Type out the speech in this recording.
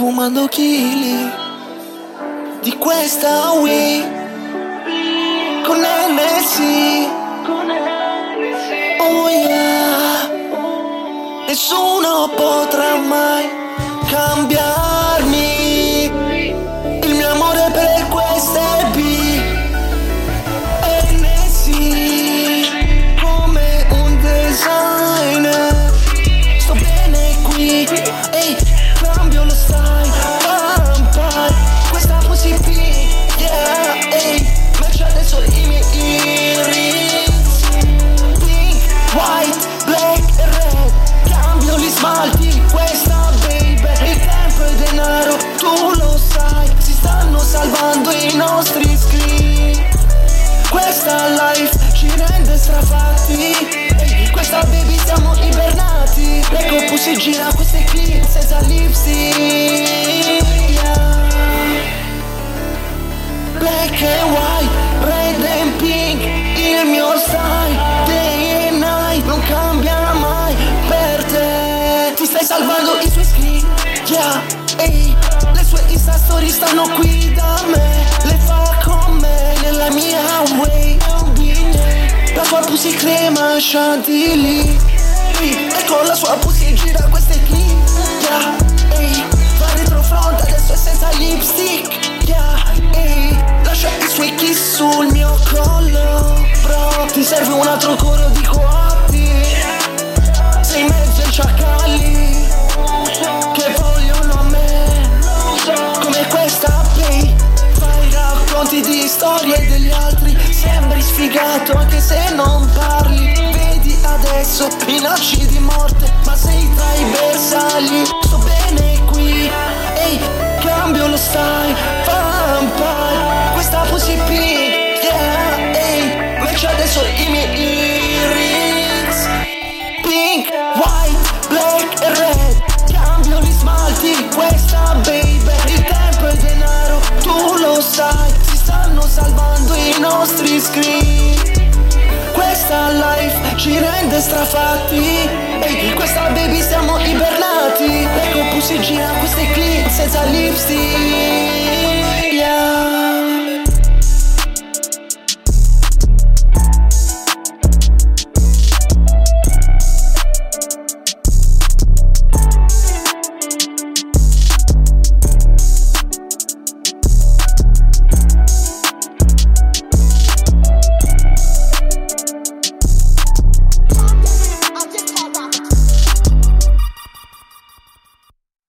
fumando chili di questa weed con NC. Oh yeah, nessuno potrà mai cambiarmi il mio amore per queste B. NC come un designer, sto bene qui, ehi, cambio lo style, vampire, questa positiva, yeah, ehi, match adesso i miei iris, pink, white, black e red, cambio gli smalti, questa baby, il tempo è denaro, tu lo sai, si stanno salvando i nostri screen, questa life ci rende strafatti, questa baby siamo ibernati, l'eco pussy gira queste clip senza lipstick, yeah. Black and white, red and pink, il mio style, day and night, non cambia mai per te. Ti stai salvando i suoi screen, yeah, ehi, le sue Insta story stanno qui da me, le fa con me nella mia way, la sua pussy crema chantilly, e con la sua pussy gira queste clip, yeah, ehi, va retrofront adesso è senza lipstick, yeah, ehi, lascia i suoi kiss sul mio collo, bro, ti serve un altro coro di coatti, sei in mezzo ai sciacalli che vogliono a me, come questa play, fai racconti di storie degli altri, sembri sfigato anche se non parli, vedi adesso minacci di morte, ma sei tra i bersagli, sto bene qui, ehi, cambio lo style, vampire, questa pussy pink, yeah, ehi, match adesso i miei iris, pink, white, black e red, cambio gli smalti, questa baby, il tempo è denaro, tu lo sai, si stanno salvando i nostri screen, questa life ci rende strafatti, ehi, questa baby siamo ibernati, l'eco pussy gira queste clip senza lipstick.